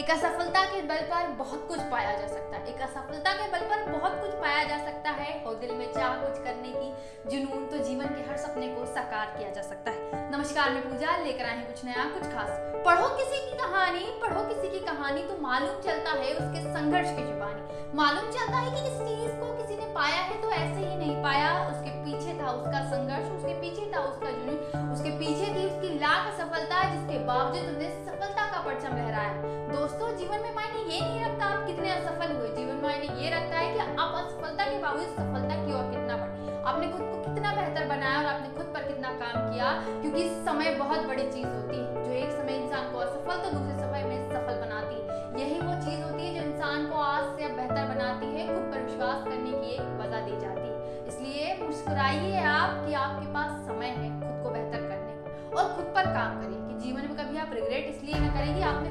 एक असफलता के बल पर बहुत कुछ पाया जा सकता है, एक असफलता के बल पर बहुत कुछ पाया जा सकता है। हो दिल में चाह कुछ करने की जुनून तो जीवन के हर सपने को साकार किया जा सकता है। नमस्कार, मैं पूजा, लेकर आए हैं कुछ नया कुछ खास। पढ़ो किसी की कहानी तो मालूम चलता है उसके संघर्ष की जुबानी। मालूम चलता है कि इस चीज को किसी ने पाया है तो ऐसे ही नहीं पाया, उसके पीछे था उसका संघर्ष, उसके पीछे था उसका जुनून, उसके पीछे थी उसकी लाख असफलता, जिसके बावजूद उसने सफलता का परचम लहराया। दोस्तों, जीवन में मायने ये नहीं रखता आप कितने असफल हुए, जीवन में मायने ये रखता है कि आप असफलता के बावजूद सफलता की ओर कितना बढ़े, आपने खुद को कितना बेहतर बनाया और आपने खुद पर कितना काम किया। क्योंकि समय बहुत बड़ी चीज होती है, जो एक समय इंसान को असफल तो दूसरे समय में सफल बनाती है। यही वो चीज होती है जो इंसान को आज से बेहतर बनाती है, खुद पर विश्वास करने की एक वजह दी जाती है। इसलिए मुस्कुराइए आप कि आपके पास समय है खुद को बेहतर करने का, और खुद पर काम करिए कि जीवन में कभी आप रिग्रेट इसलिए ना करें कि आपने